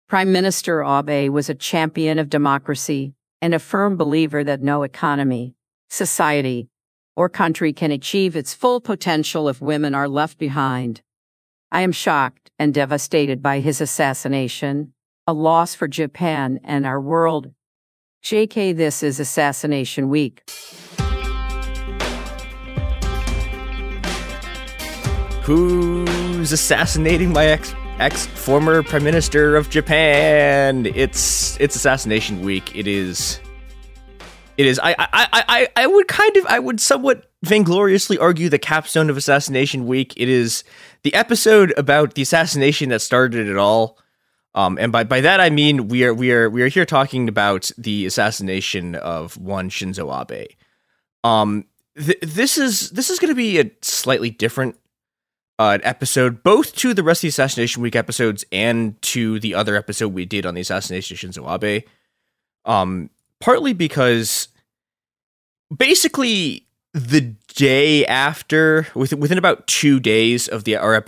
Prime Minister Abe was a champion of democracy and a firm believer that no economy, society, or country can achieve its full potential if women are left behind. I am shocked and devastated by his assassination, a loss for Japan and our world. JK, this is Assassination Week. Who's assassinating my ex-former Prime Minister of Japan? It's Assassination Week. It is. I would somewhat vaingloriously argue the capstone of Assassination Week. It is the episode about the assassination that started it all. And by that I mean we are here talking about the assassination of one Shinzo Abe. This is going to be a slightly different episode, both to the rest of the Assassination Week episodes and to the other episode we did on the assassination of Shinzo Abe, partly because basically the day after, within about 2 days of our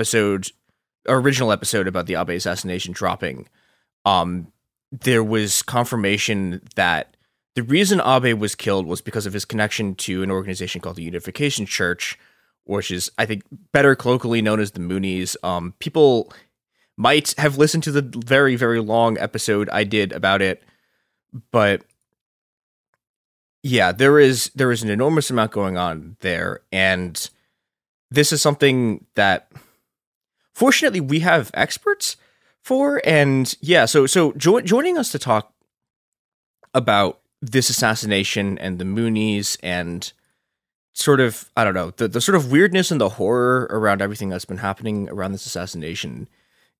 original episode about the Abe assassination dropping, there was confirmation that the reason Abe was killed was because of his connection to an organization called the Unification Church, which is, I think, better colloquially known as the Moonies. People might have listened to the very, very long episode I did about it, but yeah, there is an enormous amount going on there, and this is something that, fortunately, we have experts for, and yeah, so joining us to talk about this assassination and the Moonies and sort of, I don't know, the sort of weirdness and the horror around everything that's been happening around this assassination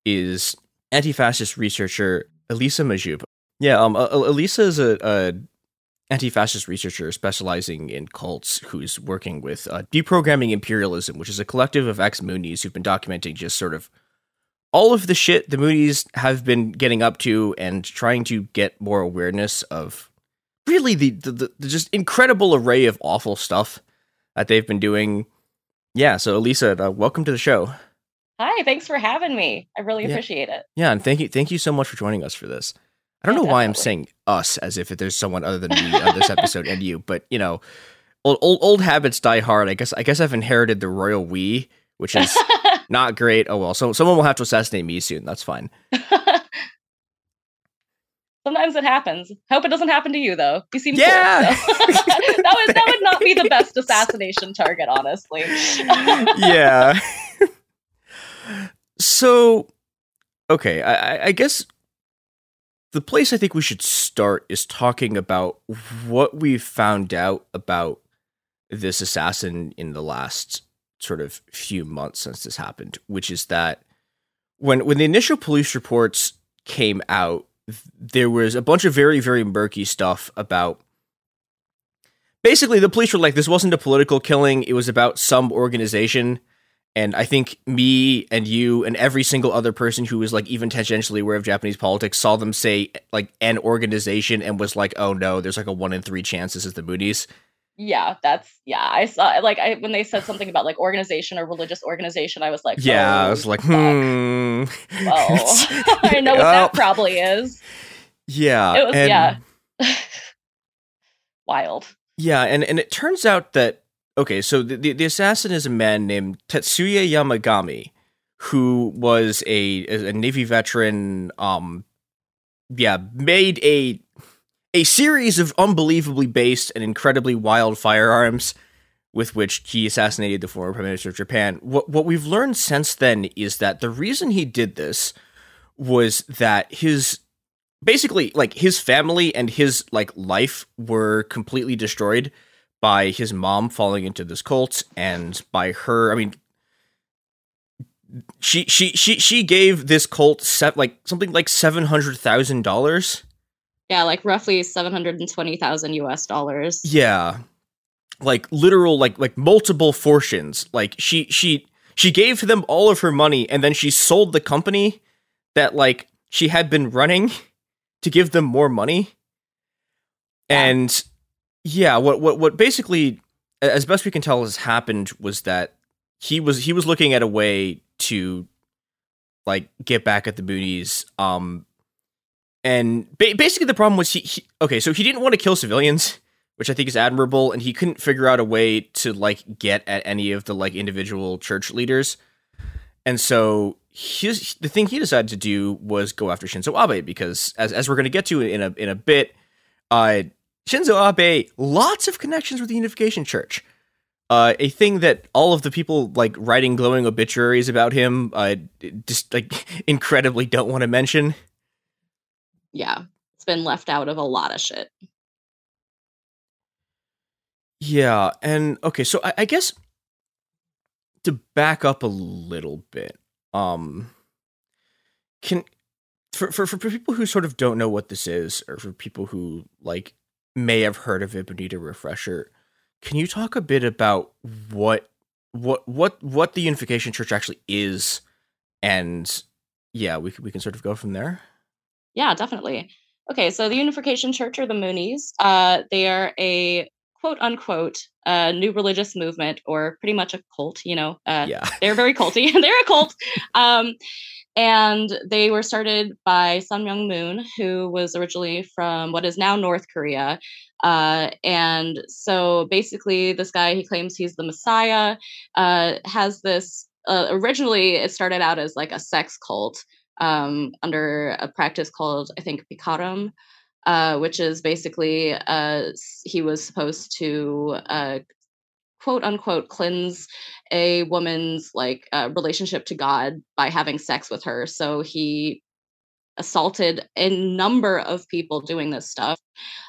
is anti-fascist researcher Alisa Mahjoub. Yeah, Alisa is a anti-fascist researcher specializing in cults who's working with Deprogramming Imperialism, which is a collective of ex-Moonies who've been documenting just sort of all of the shit the Moonies have been getting up to and trying to get more awareness of really the just incredible array of awful stuff that they've been doing. Yeah, so Alisa, welcome to the show. Hi, thanks for having me. I really appreciate it. Yeah, and thank you so much for joining us for this. I don't know why I'm saying us as if there's someone other than me on this episode and you, but you know, old habits die hard. I guess I've inherited the royal we, which is not great. Oh well, so someone will have to assassinate me soon. That's fine. Sometimes it happens. Hope it doesn't happen to you though. You seem cool. So. that would not be the best assassination target, honestly. Yeah. So, okay, I guess. The place I think we should start is talking about what we've found out about this assassin in the last sort of few months since this happened, which is that when the initial police reports came out, there was a bunch of very, very murky stuff about basically the police were like, this wasn't a political killing. It was about some organization. And I think me and you and every single other person who was like even tangentially aware of Japanese politics saw them say like an organization and was like, oh no, there's like a 1 in 3 chance this is the Moonies. Yeah, I saw like when they said something about like organization or religious organization, I was like, I was like, well, I know what that probably is. Yeah. It was, wild. Yeah. And it turns out that, okay, so the assassin is a man named Tetsuya Yamagami, who was a Navy veteran. Made a series of unbelievably based and incredibly wild firearms, with which he assassinated the former Prime Minister of Japan. What we've learned since then is that the reason he did this was that his family and his like life were completely destroyed by his mom falling into this cult, and by her, I mean, she gave this cult something like $700,000. Yeah, like roughly $720,000. Yeah, like literal, like multiple fortunes. Like she gave them all of her money, and then she sold the company that like she had been running to give them more money, and. Yeah, what basically, as best we can tell, has happened was that he was looking at a way to like get back at the Moonies, and basically the problem was so he didn't want to kill civilians, which I think is admirable, and he couldn't figure out a way to like get at any of the like individual church leaders, and so the thing he decided to do was go after Shinzo Abe, because as we're going to get to in a bit, Shinzo Abe, lots of connections with the Unification Church, a thing that all of the people like writing glowing obituaries about him just like incredibly don't want to mention. Yeah, it's been left out of a lot of shit. Yeah, and okay, so I guess to back up a little bit, for people who sort of don't know what this is, or for people who like may have heard of it but need a refresher, can you talk a bit about what the Unification Church actually is? And yeah, we can sort of go from there. Yeah, definitely. Okay, so the Unification Church, or the Moonies, they are a quote unquote new religious movement, or pretty much a cult, you know. They're very culty. They're a cult. And they were started by Sun Myung Moon, who was originally from what is now North Korea. And so basically this guy, he claims he's the Messiah, has this, originally it started out as like a sex cult under a practice called, I think, Picardum, which is basically he was supposed to quote unquote cleanse a woman's like relationship to God by having sex with her. So he assaulted a number of people doing this stuff.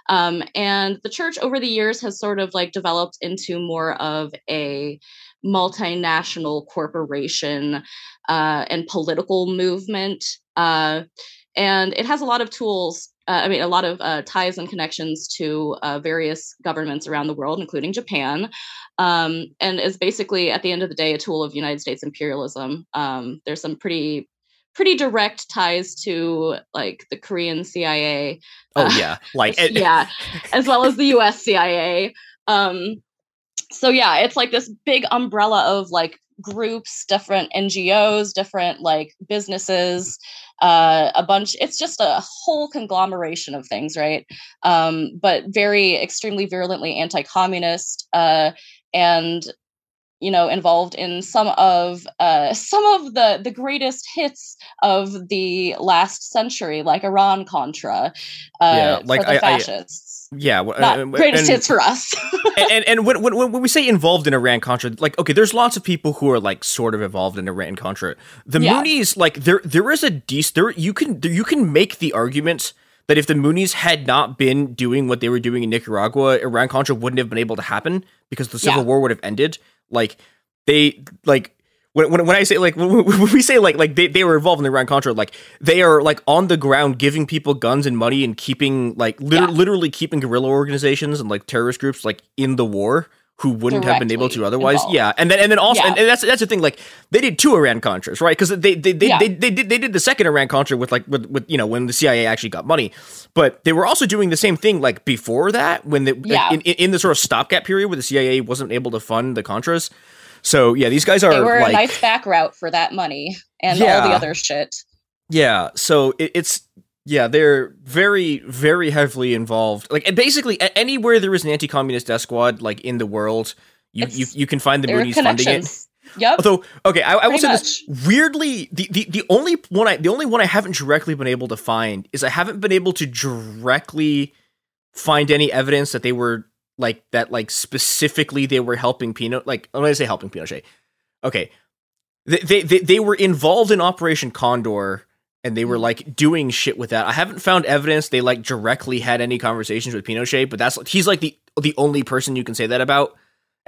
And the church over the years has sort of like developed into more of a multinational corporation and political movement. And it has a lot of tools ties and connections to various governments around the world, including Japan, and is basically, at the end of the day, a tool of United States imperialism. There's some pretty direct ties to like the Korean CIA. As well as the U.S. CIA. So yeah, it's like this big umbrella of like groups, different NGOs, different like businesses, a bunch. It's just a whole conglomeration of things, right? But very extremely virulently anti-communist, and involved in some of the greatest hits of the last century, like Iran-Contra, for the fascists. Greatest hits for us. and when we say involved in Iran-Contra, like, okay, there's lots of people who are like sort of involved in Iran-Contra. The Moonies, like, there is a decent, you can make the argument that if the Moonies had not been doing what they were doing in Nicaragua, Iran-Contra wouldn't have been able to happen because the Civil War would have ended. Like they like when I say like when we say like they were involved in the Iran-Contra, like they are like on the ground giving people guns and money and keeping like literally keeping guerrilla organizations and like terrorist groups like in the war who wouldn't directly have been able to otherwise. Involved. Yeah, and then also and that's the thing, like they did two Iran-Contras, right? Because they did the second Iran-Contra with when the CIA actually got money, but they were also doing the same thing like before that in the sort of stopgap period where the CIA wasn't able to fund the Contras. So yeah, these guys were like a nice back route for that money and all the other shit. Yeah, so it's they're very, very heavily involved. Like, and basically, anywhere there is an anti-communist death squad, like in the world, you can find the Moonies funding it. Yep. Although, okay, I will say this. Weirdly, the only one I haven't directly been able to find is I haven't been able to directly find any evidence that they were like that. Like specifically, they were helping Pinochet. Like when I say helping Pinochet, okay, they were involved in Operation Condor. And they were like doing shit with that. I haven't found evidence they like directly had any conversations with Pinochet, but he's like the only person you can say that about.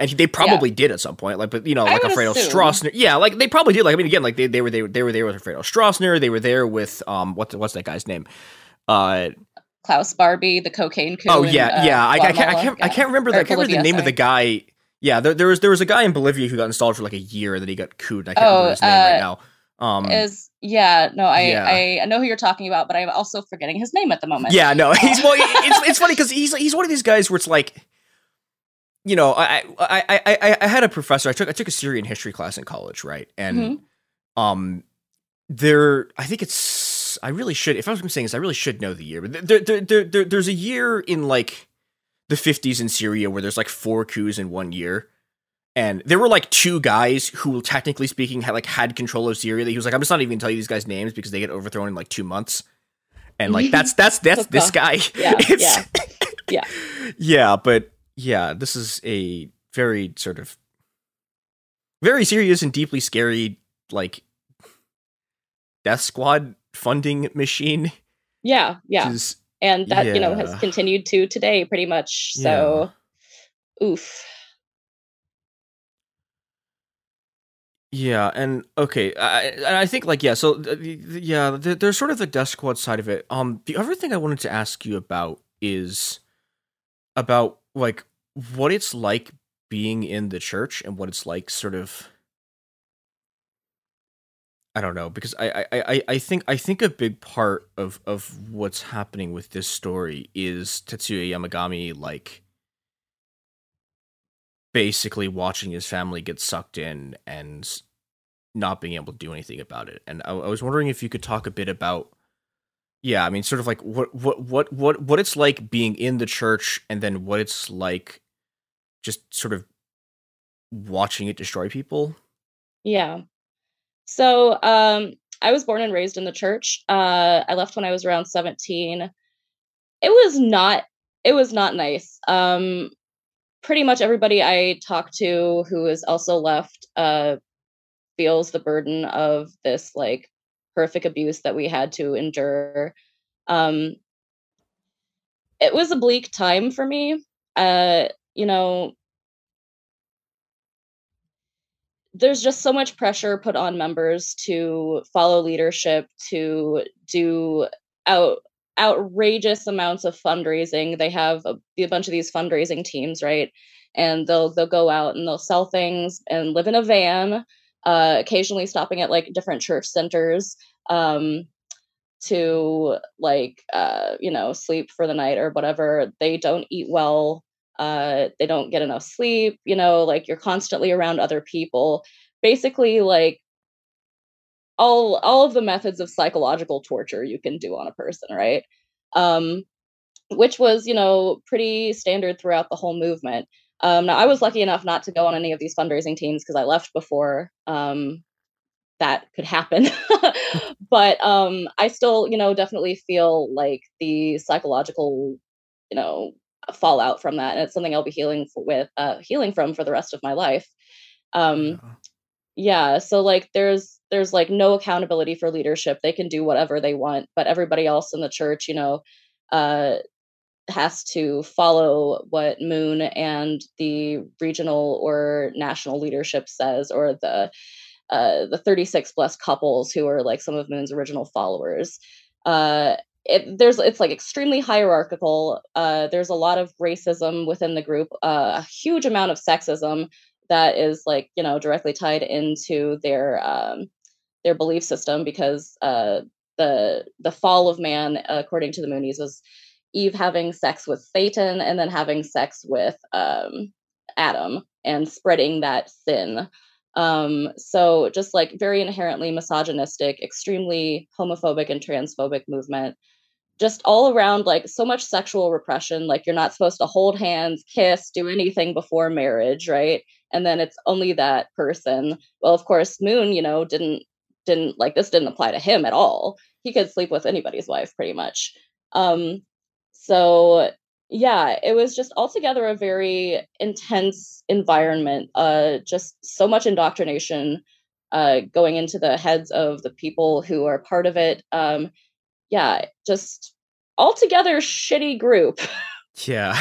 And they probably did at some point, like, but like Alfredo Stroessner. Yeah, like they probably did. Like I mean, again, like they were there with Alfredo Stroessner. They were there with what's that guy's name? Klaus Barbie, the cocaine coup. Oh yeah, yeah. I can't remember. I can't remember the name of the guy. Yeah, there was a guy in Bolivia who got installed for like a year, and then he got couped. I can't remember his name right now. I know who you're talking about, but I'm also forgetting his name at the moment. Yeah, no, he's well. It's funny because he's one of these guys where it's like, I had a professor. I took a Syrian history class in college, right? And I really should. If I was saying this, I really should know the year. But there's a year in like the 50s in Syria where there's like 4 coups in one year. And there were like 2 guys who, technically speaking, had control of Syria. That he was like, I'm just not even gonna tell you these guys' names because they get overthrown in like 2 months. And like that's this guy. Yeah, but yeah, this is a very sort of very serious and deeply scary like death squad funding machine. Yeah, yeah, and that has continued to today pretty much. So, oof. Yeah, and okay, I think like yeah, so yeah, there's sort of the death squad side of it. The other thing I wanted to ask you about is about like what it's like being in the church and what it's like sort of. I don't know because I think a big part of what's happening with this story is Tetsuya Yamagami like basically watching his family get sucked in and not being able to do anything about it. And I was wondering if you could talk a bit about, yeah, I mean, sort of like what it's like being in the church and then what it's like just sort of watching it destroy people. Yeah. So I was born and raised in the church. I left when I was around 17. It was not nice. Pretty much everybody I talk to who is also left feels the burden of this like horrific abuse that we had to endure. It was a bleak time for me. There's just so much pressure put on members to follow leadership, to do out outrageous amounts of fundraising. They have a bunch of these fundraising teams, right? And they'll go out and they'll sell things and live in a van, occasionally stopping at like different church centers to like, sleep for the night or whatever. They don't eat well. They don't get enough sleep, you're constantly around other people, basically like all of the methods of psychological torture you can do on a person. Right. Which was, pretty standard throughout the whole movement. Now I was lucky enough not to go on any of these fundraising teams because I left before, that could happen. But, I still, definitely feel like the psychological, fallout from that, and it's something I'll be healing from for the rest of my life. So like there's like no accountability for leadership. They can do whatever they want, but everybody else in the church has to follow what Moon and the regional or national leadership says, or the 36 blessed couples who are like some of Moon's original followers. It's like extremely hierarchical. There's a lot of racism within the group, a huge amount of sexism that is like, directly tied into their belief system, because the fall of man, according to the Moonies, was Eve having sex with Satan and then having sex with Adam and spreading that sin. So just like very inherently misogynistic, extremely homophobic and transphobic movement. Just all around, like so much sexual repression, like you're not supposed to hold hands, kiss, do anything before marriage, right? And then it's only that person. Well, of course, Moon, didn't like, this didn't apply to him at all. He could sleep with anybody's wife pretty much. So yeah, it was just altogether a very intense environment. Just so much indoctrination going into the heads of the people who are part of it. Just altogether shitty group. Yeah.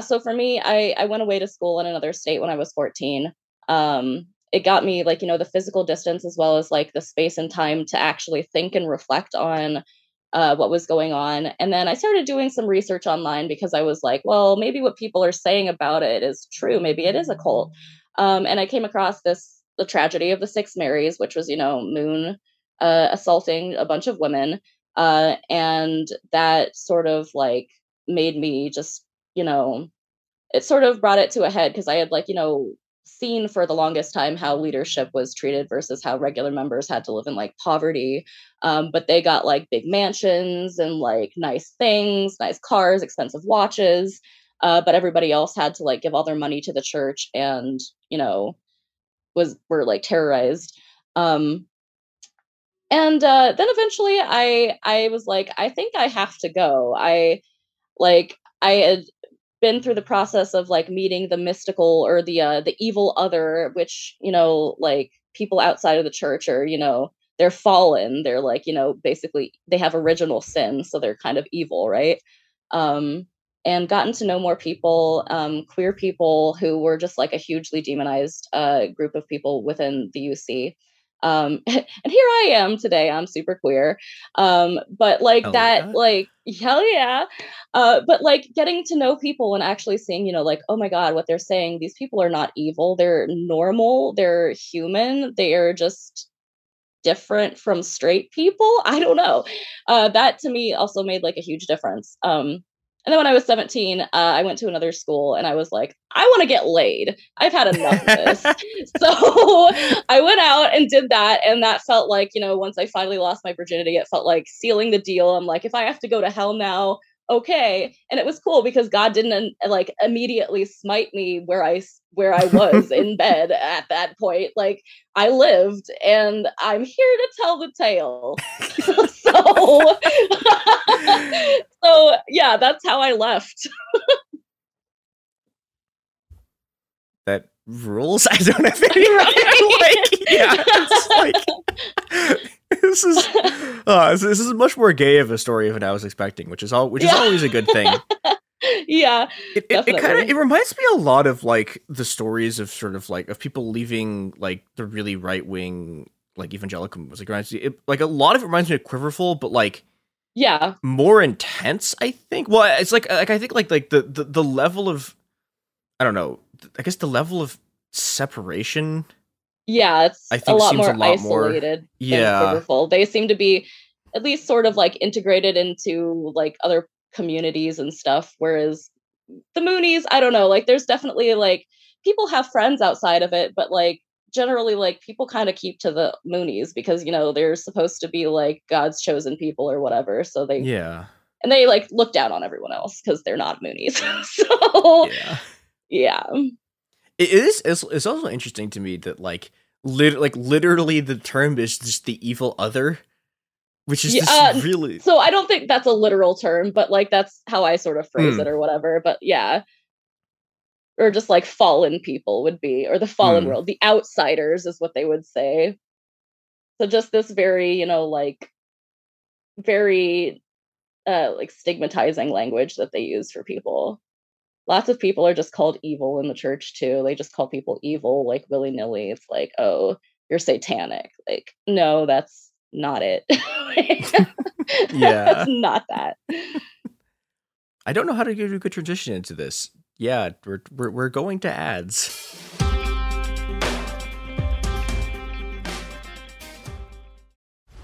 So for me, I went away to school in another state when I was 14. It got me like, the physical distance as well as like the space and time to actually think and reflect on what was going on. And then I started doing some research online because I was like, well, maybe what people are saying about it is true. Maybe it is a cult. And I came across the tragedy of the Six Marys, which was, Moon assaulting a bunch of women. And that sort of like made me just, it sort of brought it to a head, because I had like, seen for the longest time how leadership was treated versus how regular members had to live in like poverty. But they got like big mansions and like nice things, nice cars, expensive watches. But everybody else had to like give all their money to the church and, were like terrorized. And then eventually I was like, I think I have to go. I had been through the process of like meeting the mystical or the evil other, which, like people outside of the church are, they're fallen. They're like, basically they have original sin. So they're kind of evil. Right. And gotten to know more people, queer people who were just like a hugely demonized group of people within the UC. And here I am today. I'm super queer. But like hell that, yeah. Like, hell yeah. But like getting to know people and actually seeing, like, oh my God, what they're saying. These people are not evil. They're normal. They're human. They are just different from straight people. I don't know. That to me also made like a huge difference. And then when I was 17, I went to another school and I was like, I want to get laid. I've had enough of this. So I went out and did that. And that felt like, once I finally lost my virginity, it felt like sealing the deal. I'm like, if I have to go to hell now, okay. And it was cool because God didn't like immediately smite me where I was in bed at that point. Like I lived and I'm here to tell the tale. So yeah, that's how I left. That rules. I don't have any this is much more gay of a story than I was expecting, which is always a good thing. Yeah, it reminds me a lot of like the stories of sort of like of people leaving like the really right wing like evangelical music. Like a lot of it reminds me of Quiverful, but like Yeah. More intense, I think. Well, it's like I think like the level of, I don't know, I guess the level of separation. Yeah, it's I think a lot seems more a lot isolated. More, yeah. Than flavorful. They seem to be at least sort of like integrated into like other communities and stuff. Whereas the Moonies, I don't know, like there's definitely like people have friends outside of it, but like generally like people kind of keep to the Moonies because, you know, they're supposed to be like God's chosen people or whatever. So they, yeah. And they like look down on everyone else because they're not Moonies. So yeah. It's also interesting to me that literally the term is just the evil other, which is just really. So I don't think that's a literal term, but like that's how I sort of phrase it or whatever. But yeah. Or just like fallen people would be, or the fallen world, the outsiders is what they would say. So just this very, you know, like very like stigmatizing language that they use for people. Lots of people are just called evil in the church too. They just call people evil like willy-nilly. It's like, oh, you're satanic. Like, no, that's not it. Yeah. That's not that. I don't know how to get a good transition into this. Yeah, we're going to ads.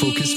Focus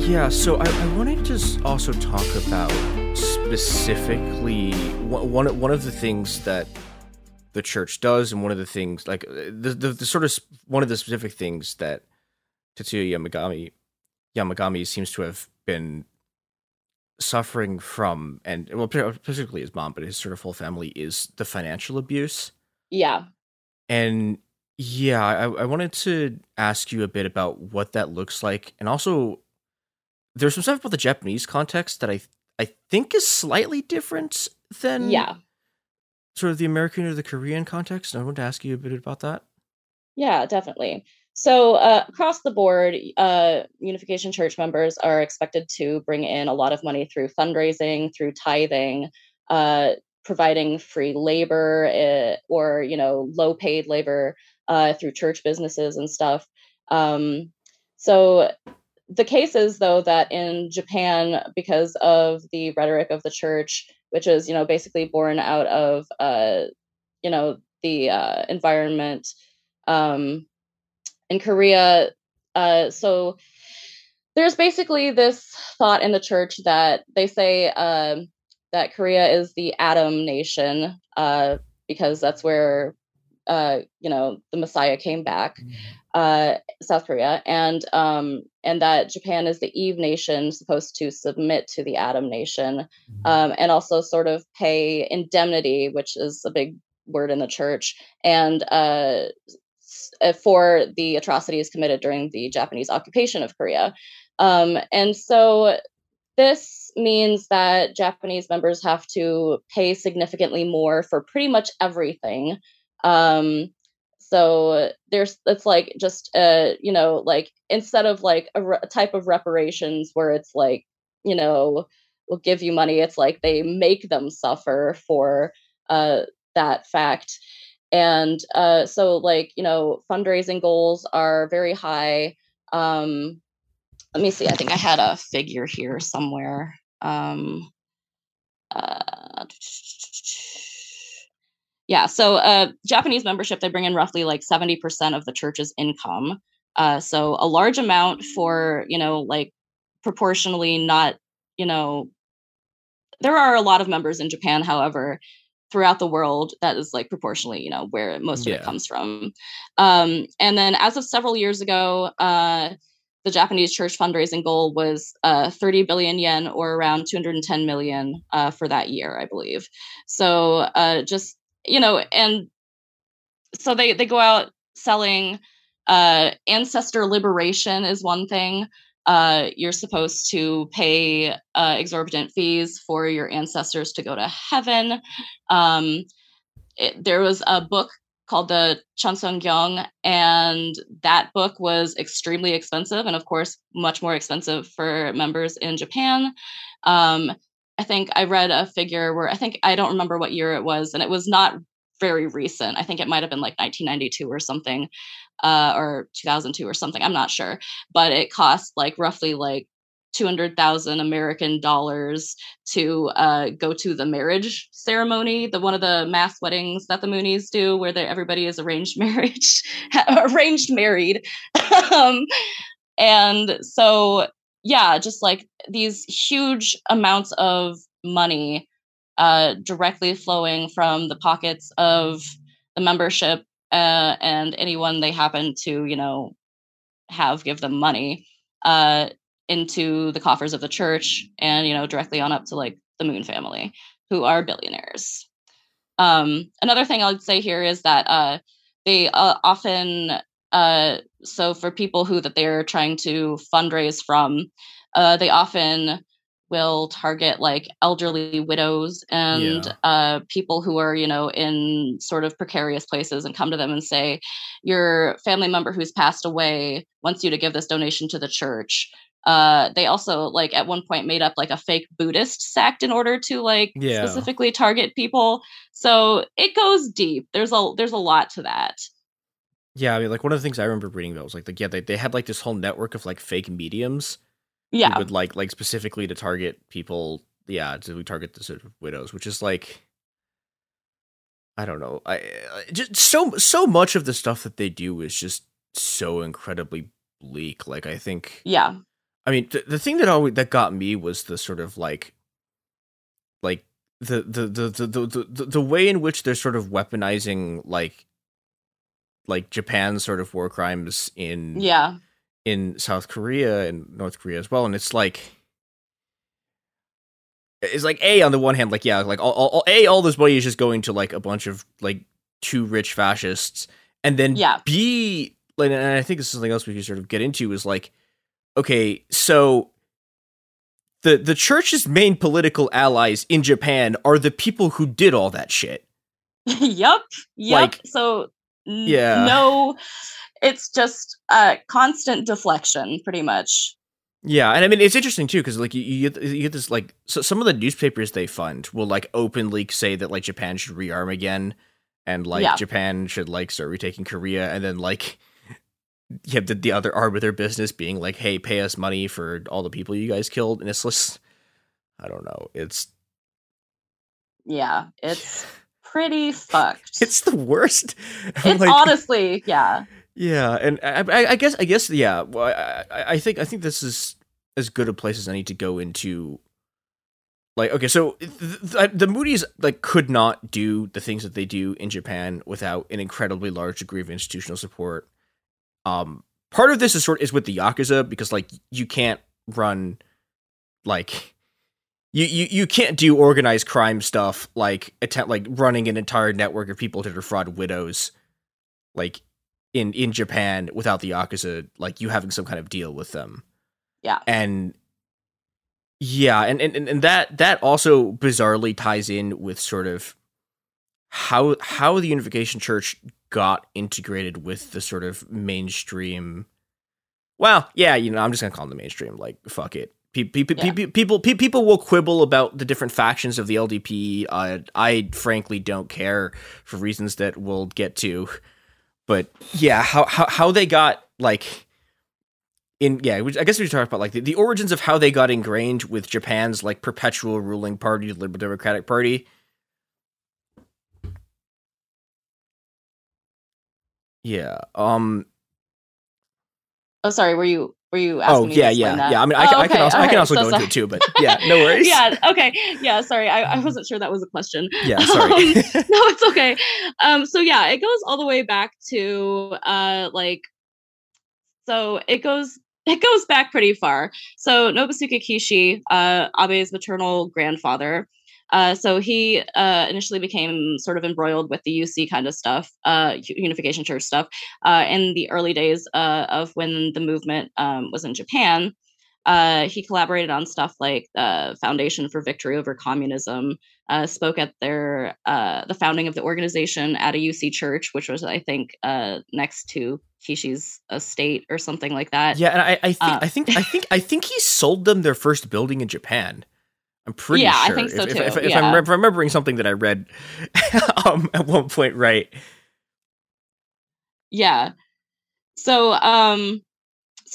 Yeah, so I wanted to also talk about specifically one of the things that the church does, and one of the things like the sort of one of the specific things that Tetsuya Yamagami seems to have been suffering from, and well, particularly his mom, but his sort of whole family, is the financial abuse. Yeah, and Yeah, I wanted to ask you a bit about what that looks like. And also, there's some stuff about the Japanese context that I think is slightly different than sort of the American or the Korean context. And I wanted to ask you a bit about that. Yeah, definitely. So across the board, Unification Church members are expected to bring in a lot of money through fundraising, through tithing, providing free labor or, you know, low paid labor through church businesses and stuff. So the case is, though, that in Japan, because of the rhetoric of the church, which is, you know, basically born out of, you know, the environment in Korea. So there's basically this thought in the church that they say that Korea is the Adam nation because that's where, you know, the Messiah came back, South Korea, and that Japan is the Eve nation, supposed to submit to the Adam nation, and also sort of pay indemnity, which is a big word in the church, and for the atrocities committed during the Japanese occupation of Korea. And so this means that Japanese members have to pay significantly more for pretty much everything. So it's like just, you know, like instead of like a type of reparations where it's like, you know, we'll give you money, it's like they make them suffer for that fact. And so like, you know, fundraising goals are very high. Let me see. I think I had a figure here somewhere. Yeah, so Japanese membership, they bring in roughly like 70% of the church's income. So a large amount for, you know, like proportionally not, you know, there are a lot of members in Japan, however, throughout the world, that is like proportionally, you know, where most of it comes from. And then as of several years ago, the Japanese church fundraising goal was 30 billion yen or around 210 million for that year, I believe. So just, you know, and so they go out selling ancestor liberation is one thing. You're supposed to pay exorbitant fees for your ancestors to go to heaven. There was a book called the Chansunggyeong, and that book was extremely expensive, and of course much more expensive for members in Japan. I think I read a figure where I don't remember what year it was, and it was not very recent. I think it might have been like 1992 or something, or 2002 or something. I'm not sure, but it cost like roughly like $200,000 American dollars to go to the marriage ceremony, one of the mass weddings that the Moonies do, where everybody is arranged married, and so. Yeah, just like these huge amounts of money directly flowing from the pockets of the membership and anyone they happen to, you know, give them money into the coffers of the church and, you know, directly on up to like the Moon family, who are billionaires. Another thing I would say here is that they often... so for people that they're trying to fundraise from, they often will target like elderly widows and people who are, you know, in sort of precarious places, and come to them and say, your family member who's passed away wants you to give this donation to the church. They also like at one point made up like a fake Buddhist sect in order to like specifically target people. So it goes deep. There's a lot to that. Yeah, I mean, like, one of the things I remember reading about was, like, they had, like, this whole network of, like, fake mediums. Yeah. Who would, like, specifically to target people, to target the sort of widows, which is, like, I don't know. Just so much of the stuff that they do is just so incredibly bleak. Like, I think... Yeah. I mean, the thing that got me was the sort of, like, the way in which they're sort of weaponizing, like Japan's sort of war crimes in South Korea and North Korea as well. And it's like on the one hand, like all this money is just going to like a bunch of like too rich fascists. And then B, like, and I think this is something else we can sort of get into, is like, okay, so the church's main political allies in Japan are the people who did all that shit. Yep. Like, so no, it's just constant deflection, pretty much. Yeah, and I mean, it's interesting, too, because, like, you get this, like, so some of the newspapers they fund will, like, openly say that, like, Japan should rearm again, and, like, Japan should, like, start retaking Korea, and then, like, you have the other arm of their business being, like, hey, pay us money for all the people you guys killed, and it's just, I don't know, it's... Yeah, it's pretty fucked. It's the worst. It's like, honestly, yeah, and I guess, yeah. Well, I think this is as good a place as I need to go into. Like, okay, so the Moody's like could not do the things that they do in Japan without an incredibly large degree of institutional support. Part of this is with the Yakuza, because like you can't run, like you can't do organized crime stuff like running an entire network of people to defraud widows, like. In Japan, without the Yakuza, like you having some kind of deal with them, and that also bizarrely ties in with sort of how the Unification Church got integrated with the sort of mainstream. Well, yeah, you know, I'm just gonna call them the mainstream. Like, fuck it, people will quibble about the different factions of the LDP. I frankly don't care for reasons that we'll get to. But yeah, how they got like in I guess we should talk about like the origins of how they got ingrained with Japan's like perpetual ruling party, the Liberal Democratic Party. Yeah. Oh, sorry. Were you asking me to explain that? I mean, I can also go into it too, but yeah, no worries. Yeah, sorry. I wasn't sure that was a question. Yeah, sorry. No, it's okay. So yeah, it goes all the way back to it goes back pretty far. So Nobusuke Kishi, Abe's maternal grandfather, so he initially became sort of embroiled with the UC kind of stuff, Unification Church stuff, in the early days of when the movement was in Japan. He collaborated on stuff like the Foundation for Victory Over Communism, spoke at the founding of the organization at a UC church, which was, I think, next to Kishi's estate or something like that. Yeah, and I think he sold them their first building in Japan. I'm pretty sure. I think so too. If I'm remembering something that I read at one point, right? Yeah. So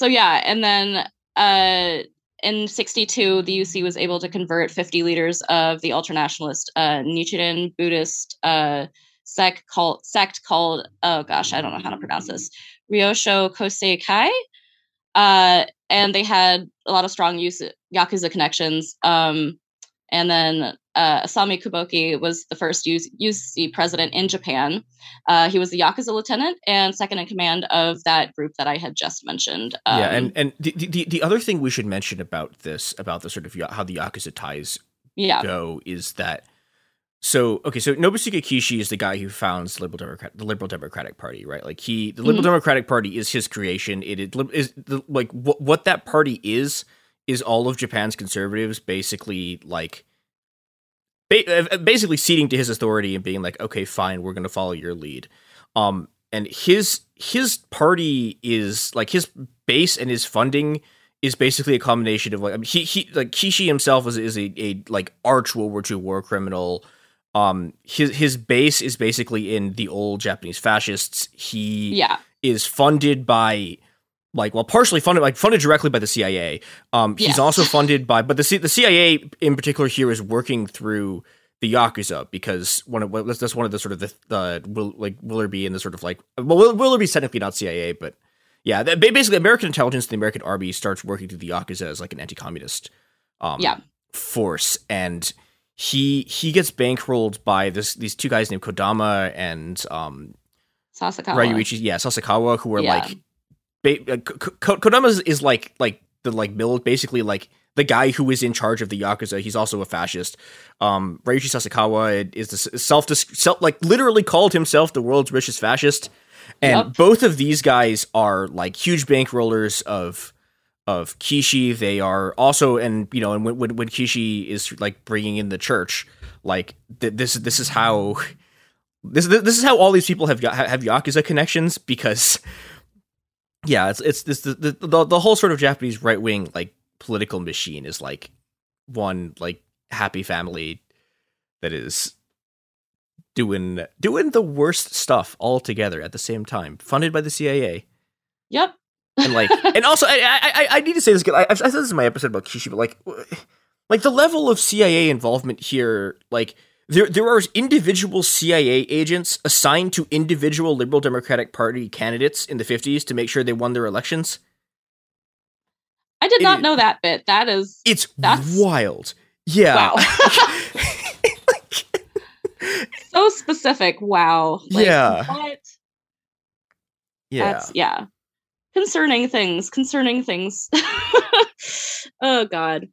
yeah, and then in 1962, the UC was able to convert 50 leaders of the ultranationalist Nichiren Buddhist sect called I don't know how to pronounce this, Ryōshō Kōseikai. And they had a lot of strong Yakuza connections. And then Asami Kuboki was the first UC president in Japan. He was the Yakuza lieutenant and second in command of that group that I had just mentioned. And the other thing we should mention about the sort of how the Yakuza ties go is that so Nobusuke Kishi is the guy who founds the Liberal Democratic Party, right? Like the Liberal Democratic Party is his creation. What that party is all of Japan's conservatives basically ceding to his authority and being like, okay, fine, we're going to follow your lead. And his party is like his base and his funding is basically a combination of like, I mean, he like Kishi himself is a like arch World War II war criminal. His base is basically in the old Japanese fascists. He is funded by partially funded directly by the CIA. He's also funded by the CIA in particular here is working through the Yakuza because that's one of the sort of Willoughby and the sort of like, well, Willoughby's technically not CIA, but yeah, basically American intelligence, the American army starts working through the Yakuza as like an anti-communist force. And He gets bankrolled by these two guys named Kodama and Sasakawa. Ryuichi, Sasakawa, who are Kodama is basically the guy who is in charge of the Yakuza. He's also a fascist. Ryuichi Sasakawa is literally called himself the world's richest fascist. And both of these guys are like huge bankrollers of Kishi. They are also, and you know, and when Kishi is like bringing in the church, like this is how all these people have Yakuza connections, because it's the whole sort of Japanese right wing like political machine is like one like happy family that is doing the worst stuff all together at the same time, funded by the CIA. Yep. And like, and also I need to say this because I said this in my episode about Kishi, but like the level of CIA involvement here, like there are individual CIA agents assigned to individual Liberal Democratic Party candidates in the 50s to make sure they won their elections. I did not know that bit. That's wild. Yeah. Wow. So specific. Wow. Like, yeah. What? Yeah. Yeah. Concerning things. Oh God.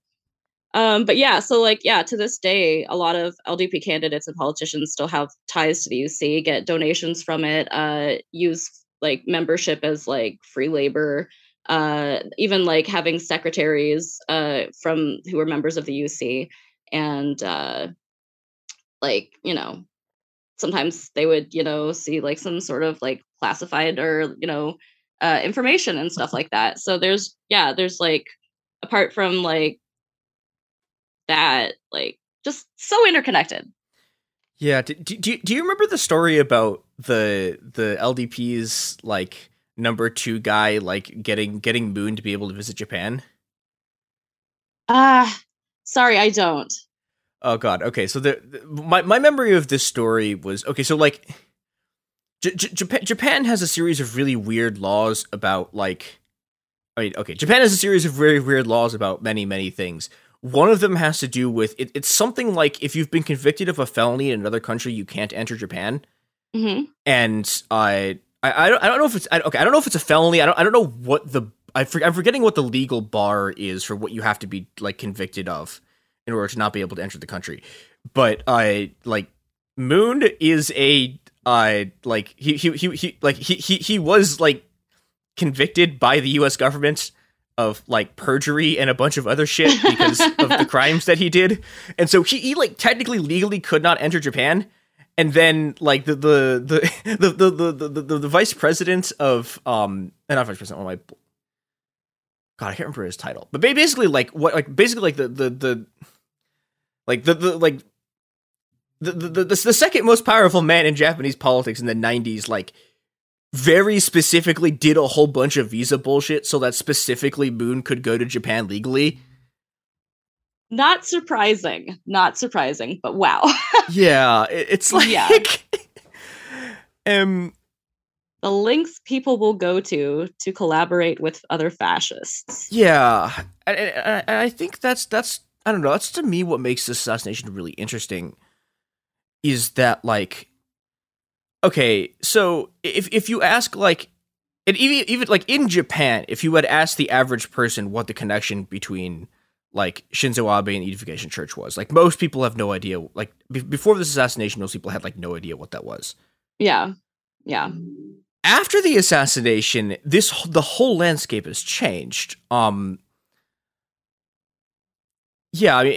But yeah, so like, yeah, to this day, a lot of LDP candidates and politicians still have ties to the UC, get donations from it, use like membership as like free labor, even like having secretaries from who were members of the UC, and like, you know, sometimes they would, you know, see like some sort of like classified or, you know, information and stuff like that. So there's like, apart from like that, like just so interconnected. Yeah. Do you remember the story about the LDP's like number two guy like getting Moon to be able to visit Japan? Sorry, I don't. Oh God. Okay, so my memory of this story was, okay, so like Japan has a series of really weird laws about like, I mean, okay, Japan has a series of very weird laws about many, many things. One of them has to do with it's something like if you've been convicted of a felony in another country, you can't enter Japan. Mm-hmm. And I don't know if it's a felony. I don't know what I'm forgetting what the legal bar is for what you have to be like convicted of in order to not be able to enter the country. But like Moon is a like he was like convicted by the US government of like perjury and a bunch of other shit because of the crimes that he did. And so he like technically legally could not enter Japan. And then, like the vice president of not vice president. Oh my God, I can't remember his title. But basically, like what, like basically, like the second most powerful man in Japanese politics in the 90s, like very specifically did a whole bunch of visa bullshit so that specifically Moon could go to Japan legally. Not surprising, but wow. Yeah, it's like, yeah. The links people will go to collaborate with other fascists. Yeah, I think that's I don't know. That's to me what makes this assassination really interesting. Is that like, okay, so if you ask like, and even like in Japan, if you had asked the average person what the connection between like Shinzo Abe and Unification Church was, like most people have no idea. Like before this assassination, most people had like no idea what that was. Yeah, yeah. After the assassination, the whole landscape has changed. Yeah, I mean,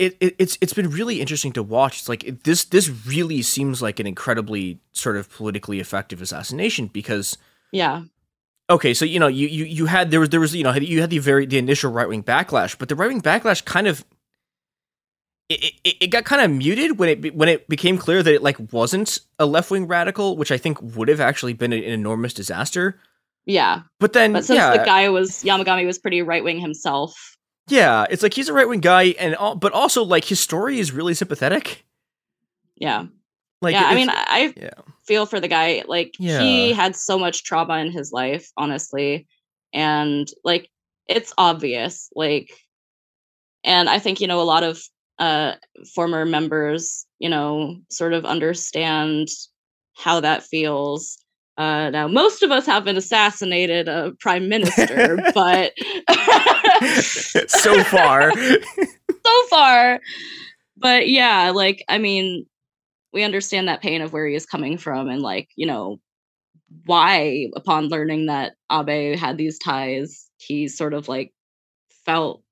it's been really interesting to watch. It's like this really seems like an incredibly sort of politically effective assassination because yeah. Okay, so you know, you had there was you know, you had the initial right wing backlash, but the right wing backlash kind of it got kind of muted when it became clear that it like wasn't a left wing radical, which I think would have actually been an enormous disaster. Yeah, but since the guy Yamagami was pretty right wing himself. Yeah, it's like he's a right wing guy, but also like his story is really sympathetic. Yeah. Like, yeah, I mean, I feel for the guy. Like, yeah. He had so much trauma in his life, honestly. And, like, it's obvious. Like, and I think, you know, a lot of former members, you know, sort of understand how that feels. Now, most of us haven't assassinated a prime minister, but... So far. But, yeah, like, I mean... we understand that pain of where he is coming from and like, you know, why, upon learning that Abe had these ties, he sort of like felt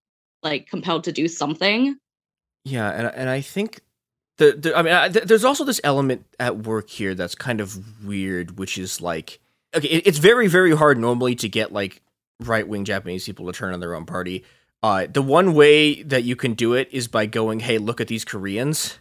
like compelled to do something. Yeah, and I think there's also this element at work here that's kind of weird, which is like, okay, it's very, very hard normally to get like right-wing Japanese people to turn on their own party. The one way that you can do it is by going, hey, look at these Koreans.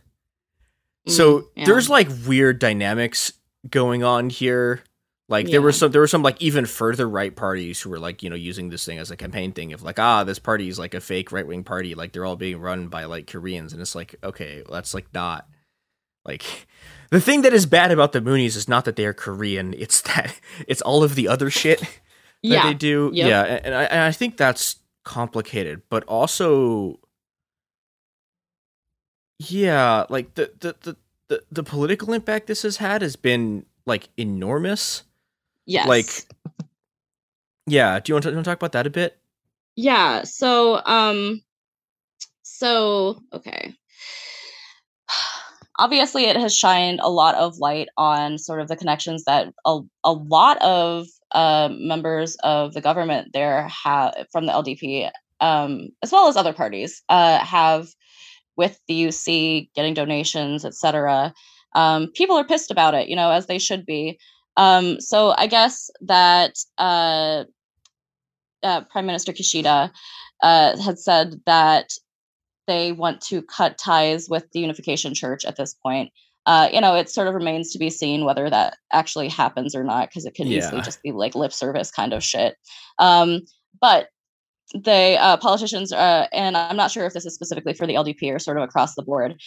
So yeah. There's like weird dynamics going on here. Like there were some like even further right parties who were like, you know, using this thing as a campaign thing of like, this party is like a fake right wing party. Like they're all being run by like Koreans. And it's like, okay, well, that's like not like the thing that is bad about the Moonies is not that they are Korean. It's that it's all of the other shit that they do. Yep. Yeah. And I think that's complicated, but also. Yeah, like the political impact this has had has been like enormous. Yes. Like, yeah. Do you want to talk about that a bit? Yeah. So okay. Obviously, it has shined a lot of light on sort of the connections that a lot of members of the government there have from the LDP, as well as other parties, have. With the UC, getting donations, etc. People are pissed about it, you know, as they should be. So I guess that Prime Minister Kishida had said that they want to cut ties with the Unification Church at this point. You know, it sort of remains to be seen whether that actually happens or not, because it could easily just be like lip service kind of shit. But they politicians, and I'm not sure if this is specifically for the LDP or sort of across the board.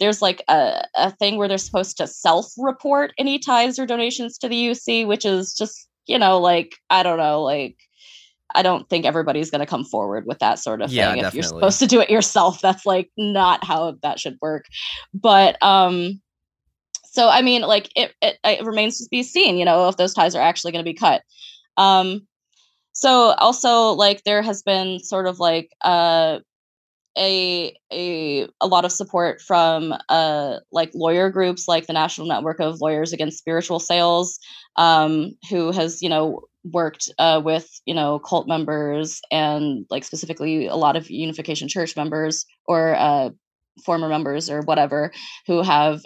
There's like a thing where they're supposed to self-report any ties or donations to the UC, which is just, you know, like, I don't know, like, I don't think everybody's going to come forward with that sort of thing. If you're supposed to do it yourself, that's like not how that should work. But so, I mean, like it remains to be seen, you know, if those ties are actually going to be cut. So also, like, there has been sort of like a lot of support from like lawyer groups like the National Network of Lawyers Against Spiritual Sales, who has, you know, worked with, you know, cult members and like specifically a lot of Unification Church members or former members or whatever who have,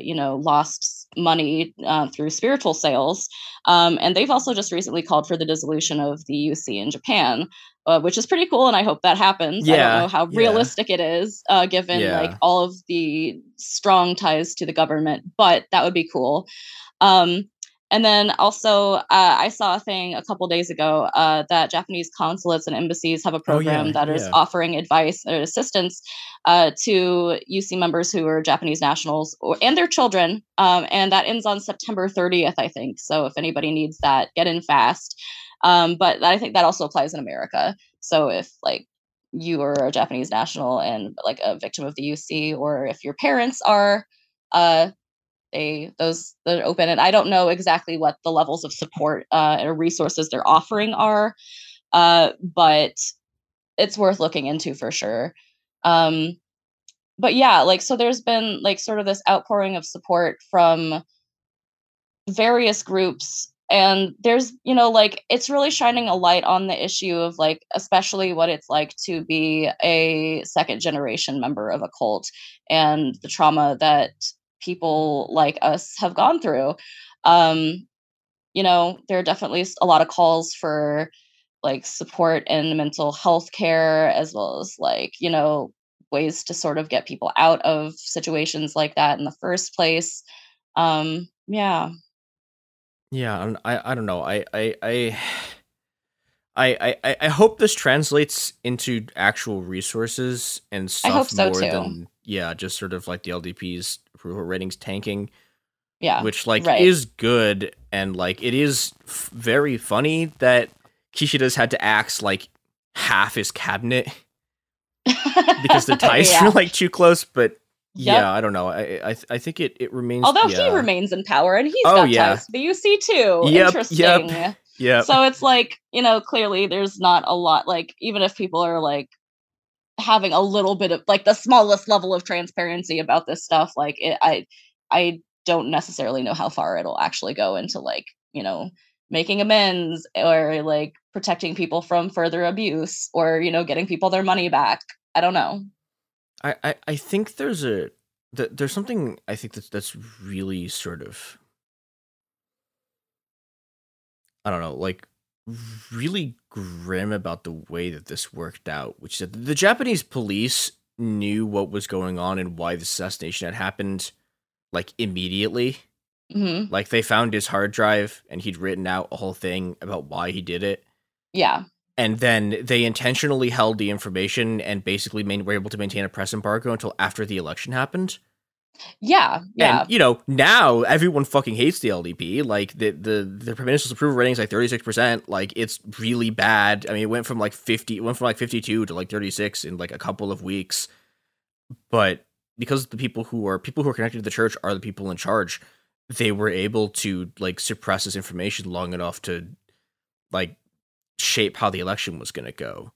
you know, lost money through spiritual sales. And they've also just recently called for the dissolution of the UC in Japan, which is pretty cool. And I hope that happens. I don't know how realistic it is, given like all of the strong ties to the government, but that would be cool. And then also, I saw a thing a couple days ago that Japanese consulates and embassies have a program that is offering advice or assistance to UC members who are Japanese nationals and their children. And that ends on September 30th, I think. So if anybody needs that, get in fast. But I think that also applies in America. So if like you are a Japanese national and like a victim of the UC, or if your parents are those that are open, and I don't know exactly what the levels of support or resources they're offering are, but it's worth looking into for sure. But yeah, like, so there's been like sort of this outpouring of support from various groups, and there's, you know, like it's really shining a light on the issue of like, especially what it's like to be a second generation member of a cult and the trauma that people like us have gone through. You know, there are definitely a lot of calls for like support and mental health care, as well as like, you know, ways to sort of get people out of situations like that in the first place. I don't know. I hope this translates into actual resources and stuff. I hope so more too. Than just sort of like the LDP's approval ratings tanking. Yeah, which like is good, and like it is very funny that Kishida's had to axe like half his cabinet because the ties are like too close. But I don't know. I think it remains. Although he remains in power, and he's got ties to the UC too. Yep, interesting. Yeah. So it's like, you know, clearly there's not a lot, like, even if people are like having a little bit of like the smallest level of transparency about this stuff, like I don't necessarily know how far it'll actually go into like you know, making amends or like protecting people from further abuse or, you know, getting people their money back. I don't know. I think there's something I think that's really sort of, I don't know, like really grim about the way that this worked out, which is that the Japanese police knew what was going on and why the assassination had happened, like, immediately. Mm-hmm. Like, they found his hard drive and he'd written out a whole thing about why he did it. Yeah. And then they intentionally held the information and basically were able to maintain a press embargo until after the election happened. Yeah, yeah. And, you know, now everyone fucking hates the LDP. Like, the Prime Minister's approval rating is like 36%. Like, it's really bad. I mean, it went from like 52 to like 36 in like a couple of weeks. But because the people who are connected to the church are the people in charge, they were able to like suppress this information long enough to like shape how the election was going to go.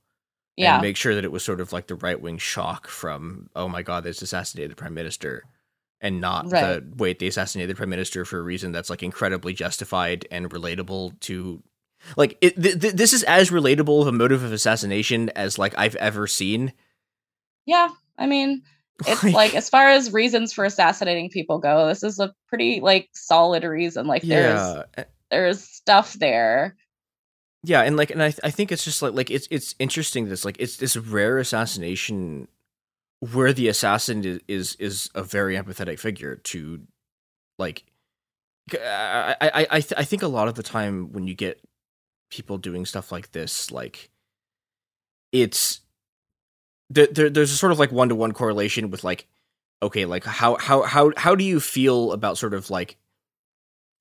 Yeah. And make sure that it was sort of like the right wing shock from, oh my God, they assassinated the prime minister, and not right. They assassinated the prime minister for a reason that's like incredibly justified and relatable to like this is as relatable of a motive of assassination as like I've ever seen. Yeah. I mean, it's like as far as reasons for assassinating people go, this is a pretty like solid reason. Like there's stuff there. Yeah, and like, and I think it's just like it's interesting. This like it's this rare assassination where the assassin is a very empathetic figure to, like, I think a lot of the time when you get people doing stuff like this, like it's there's a sort of like one-to-one correlation with like, okay, like how do you feel about sort of like.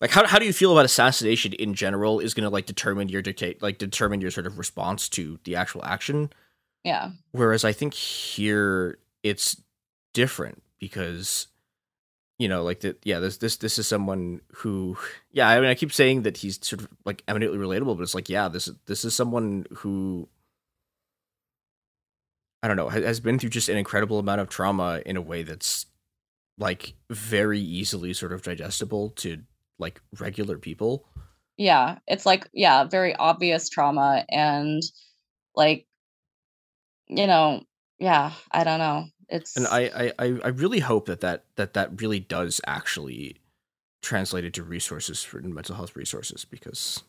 Like, how do you feel about assassination in general is going to, like, determine your sort of response to the actual action. Yeah. Whereas I think here it's different because, you know, like, this is someone who, yeah, I mean, I keep saying that he's sort of, like, eminently relatable, but it's like, yeah, this is someone who, I don't know, has been through just an incredible amount of trauma in a way that's, like, very easily sort of digestible to, like, regular people. Yeah, it's like, yeah, very obvious trauma, and like, you know, yeah, I don't know. It's, and I really hope that really does actually translate into resources for mental health resources, because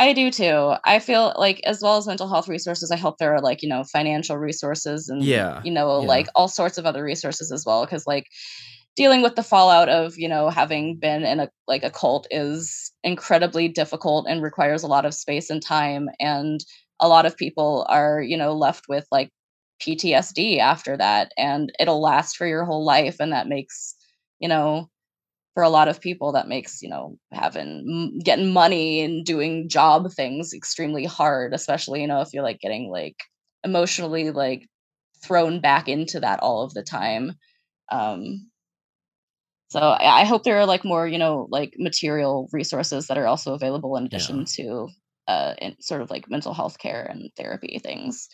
I do too. I feel like as well as mental health resources, I hope there are like, you know, financial resources and like all sorts of other resources as well, because like dealing with the fallout of, you know, having been in a like a cult is incredibly difficult and requires a lot of space and time. And a lot of people are, you know, left with like PTSD after that, and it'll last for your whole life. And that makes, you know, for a lot of people, that makes, you know, getting money and doing job things extremely hard, especially, you know, if you're like getting like emotionally like thrown back into that all of the time. So I hope there are like more, you know, like material resources that are also available in addition to in sort of like mental health care and therapy things,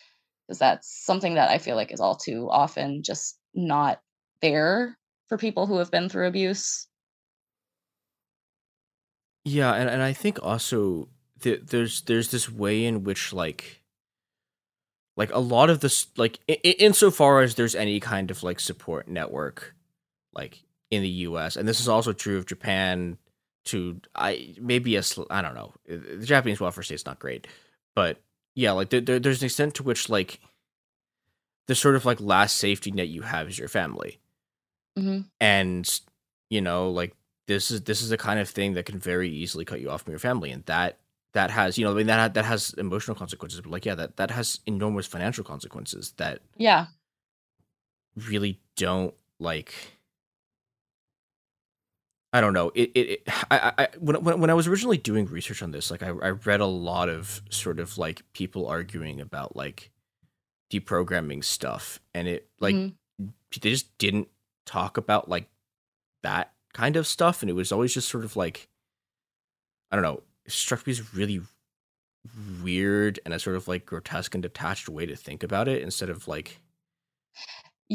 because that's something that I feel like is all too often just not there for people who have been through abuse. Yeah, and I think also there's this way in which like a lot of this, like insofar as there's any kind of like support network, like in the U.S., and this is also true of Japan to I don't know, the Japanese welfare state's not great, but yeah, like there's an extent to which like the sort of like last safety net you have is your family. Mm-hmm. And you know, like this is the kind of thing that can very easily cut you off from your family, and that has, you know, I mean, that has emotional consequences, but like, yeah, that has enormous financial consequences that really don't, like, I don't know. When I was originally doing research on this, like I read a lot of sort of like people arguing about like deprogramming stuff, and it like they just didn't talk about like that kind of stuff, and it was always just sort of like, I don't know, it struck me as really weird and a sort of like grotesque and detached way to think about it, instead of like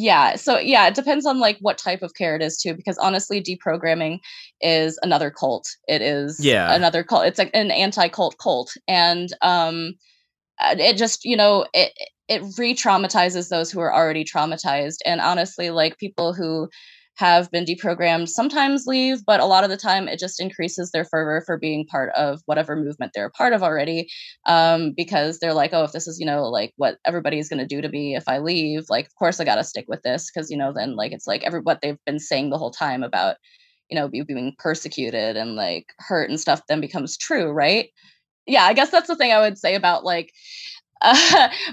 Yeah. So yeah, it depends on like what type of care it is too, because honestly, deprogramming is another cult. It is another cult. It's like an anti-cult cult. And it just, you know, it re-traumatizes those who are already traumatized. And honestly, like people who have been deprogrammed sometimes leave, but a lot of the time it just increases their fervor for being part of whatever movement they're a part of already, because they're like, oh, if this is, you know, like what everybody's going to do to me if I leave, like, of course I got to stick with this, because, you know, then like it's like what they've been saying the whole time about, you know, being persecuted and like hurt and stuff then becomes true, right? Yeah, I guess that's the thing I would say about like,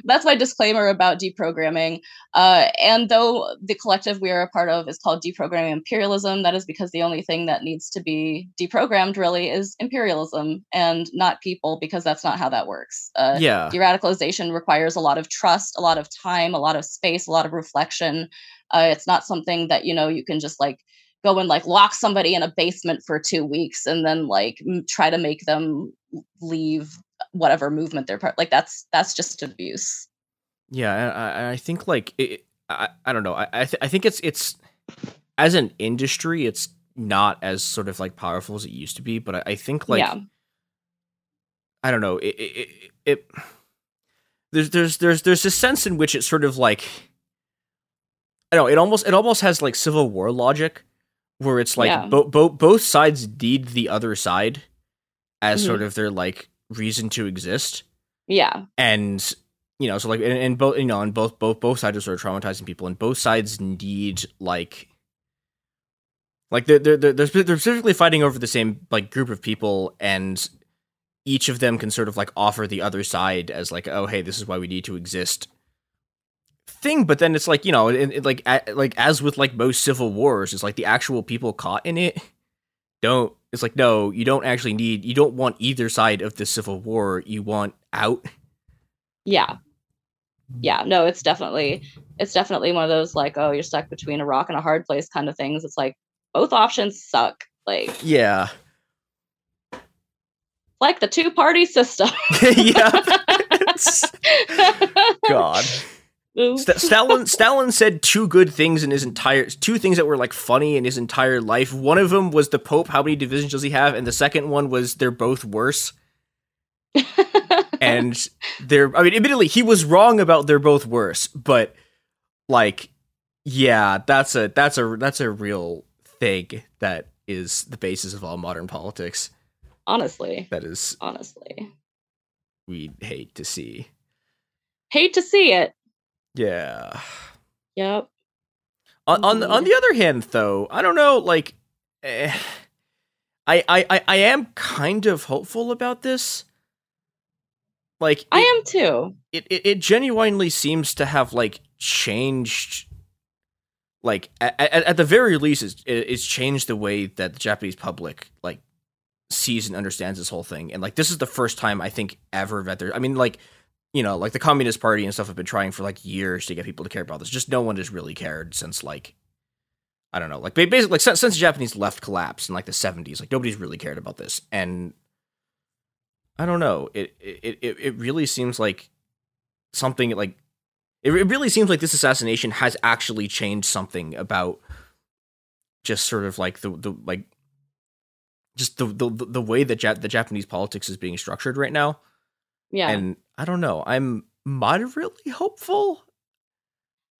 that's my disclaimer about deprogramming. And though the collective we are a part of is called Deprogramming Imperialism, that is because the only thing that needs to be deprogrammed really is imperialism and not people, because that's not how that works. De-radicalization requires a lot of trust, a lot of time, a lot of space, a lot of reflection. It's not something that, you know, you can just like go and like lock somebody in a basement for 2 weeks and then like try to make them leave whatever movement they're part. Like that's just abuse. Yeah. I think like, I don't know. I think it's as an industry, it's not as sort of like powerful as it used to be, but I think like, I don't know. There's a sense in which it's sort of like, I don't know. It almost has like Civil War logic where it's like both sides need the other side as sort of their like reason to exist, and you know, so like and both, you know, and both sides are sort of traumatizing people, and both sides need like they're specifically fighting over the same like group of people, and each of them can sort of like offer the other side as like, oh hey, this is why we need to exist thing. But then it's like, you know, like as with like most civil wars, it's like the actual people caught in it don't. It's like, no, you don't actually need, you don't want either side of the civil war. You want out. Yeah. Yeah, no, it's definitely one of those like, oh, you're stuck between a rock and a hard place kind of things. It's like both options suck. Like, yeah. Like the two-party system. Yeah. God. Stalin said two good things in his entire, two things that were like funny in his entire life. One of them was the Pope, how many divisions does he have? And the second one was they're both worse. And I mean, admittedly, he was wrong about they're both worse, but like, yeah, that's a real thing that is the basis of all modern politics. Honestly. That is honestly. We hate to see. Hate to see it. Yeah. Yep. On the other hand, though, I don't know. Like, I am kind of hopeful about this. Like, I am too. It genuinely seems to have like changed. Like, at the very least, it's changed the way that the Japanese public like sees and understands this whole thing. And like, this is the first time I think ever that there. I mean, like. You know, like the Communist Party and stuff have been trying for like years to get people to care about this. Just no one has really cared since like, I don't know, like basically like since the Japanese left collapsed in like the 70s, like nobody's really cared about this. And I don't know, it really seems like something like, it really seems like this assassination has actually changed something about just sort of like the like, just the way that the Japanese politics is being structured right now. Yeah. And I don't know. I'm moderately hopeful.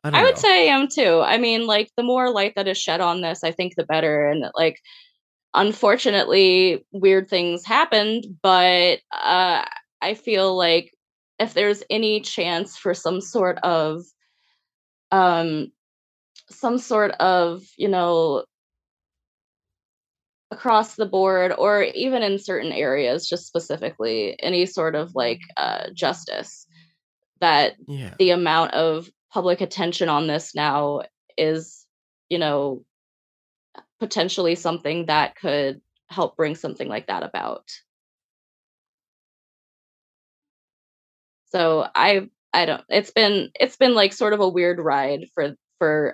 I would say I am too. I mean, like the more light that is shed on this, I think the better. And like, unfortunately, weird things happened, but I feel like if there's any chance for some sort of, you know, across the board, or even in certain areas, just specifically any sort of like justice, that the amount of public attention on this now is, you know, potentially something that could help bring something like that about. So I don't. It's been like sort of a weird ride for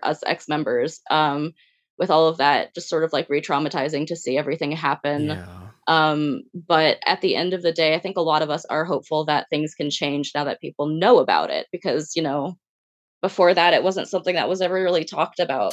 us ex-members. With all of that, just sort of like re-traumatizing to see everything happen. Yeah. But at the end of the day, I think a lot of us are hopeful that things can change now that people know about it, because, you know, before that, it wasn't something that was ever really talked about.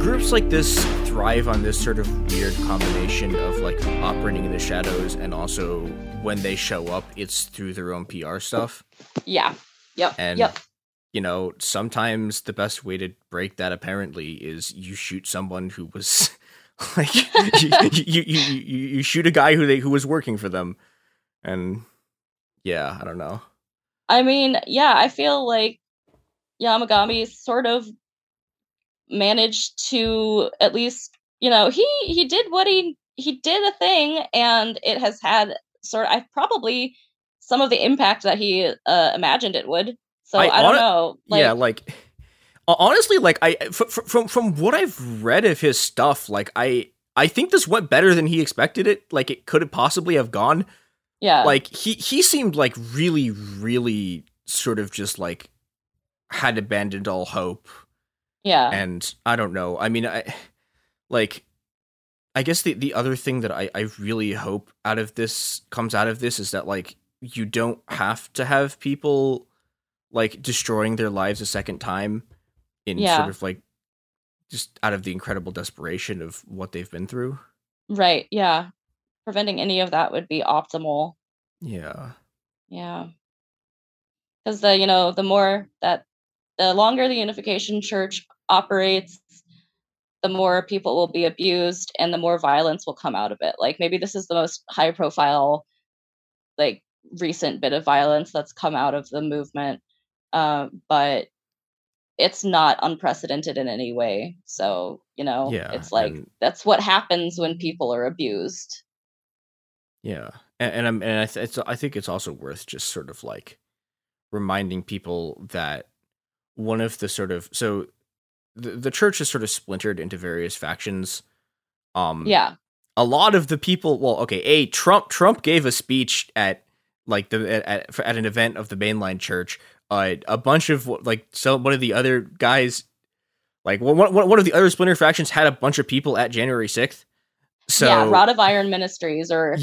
Groups like this thrive on this sort of weird combination of like operating in the shadows, and also when they show up, it's through their own PR stuff. Yeah. Yep. And you know, sometimes the best way to break that apparently is you shoot someone who was like you shoot a guy who was working for them. And yeah, I don't know. I mean, yeah, I feel like Yamagami is sort of managed to, at least, you know, he did what he did a thing, and it has had sort of probably some of the impact that he imagined it would. So I don't know. Like, yeah, like honestly, like from what I've read of his stuff, like I think this went better than he expected it. Like it could possibly have gone. Yeah. Like he seemed like really, really sort of just like had abandoned all hope. Yeah. And I don't know. I mean, I guess the other thing that I really hope comes out of this is that, like, you don't have to have people like destroying their lives a second time in sort of like just out of the incredible desperation of what they've been through. Right. Yeah. Preventing any of that would be optimal. Yeah. Yeah. Because the longer the Unification Church operates, the more people will be abused and the more violence will come out of it. Like, maybe this is the most high profile, like, recent bit of violence that's come out of the movement. But it's not unprecedented in any way. So, you know, it's like, that's what happens when people are abused. Yeah. I think it's also worth just sort of like reminding people that one of the sort of, so the church is sort of splintered into various factions. A lot of the people, Trump gave a speech at an event of the mainline church. A bunch of one of the other guys, one of the other splinter factions had a bunch of people at January 6th. So Rod of Iron Ministries or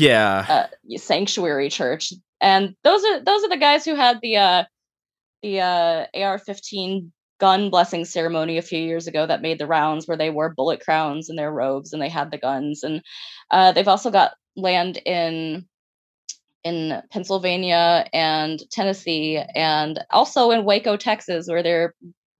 Sanctuary Church, and those are the guys who had the AR-15 gun blessing ceremony a few years ago that made the rounds, where they wore bullet crowns in their robes and they had the guns. And they've also got land in Pennsylvania and Tennessee, and also in Waco, Texas, where they're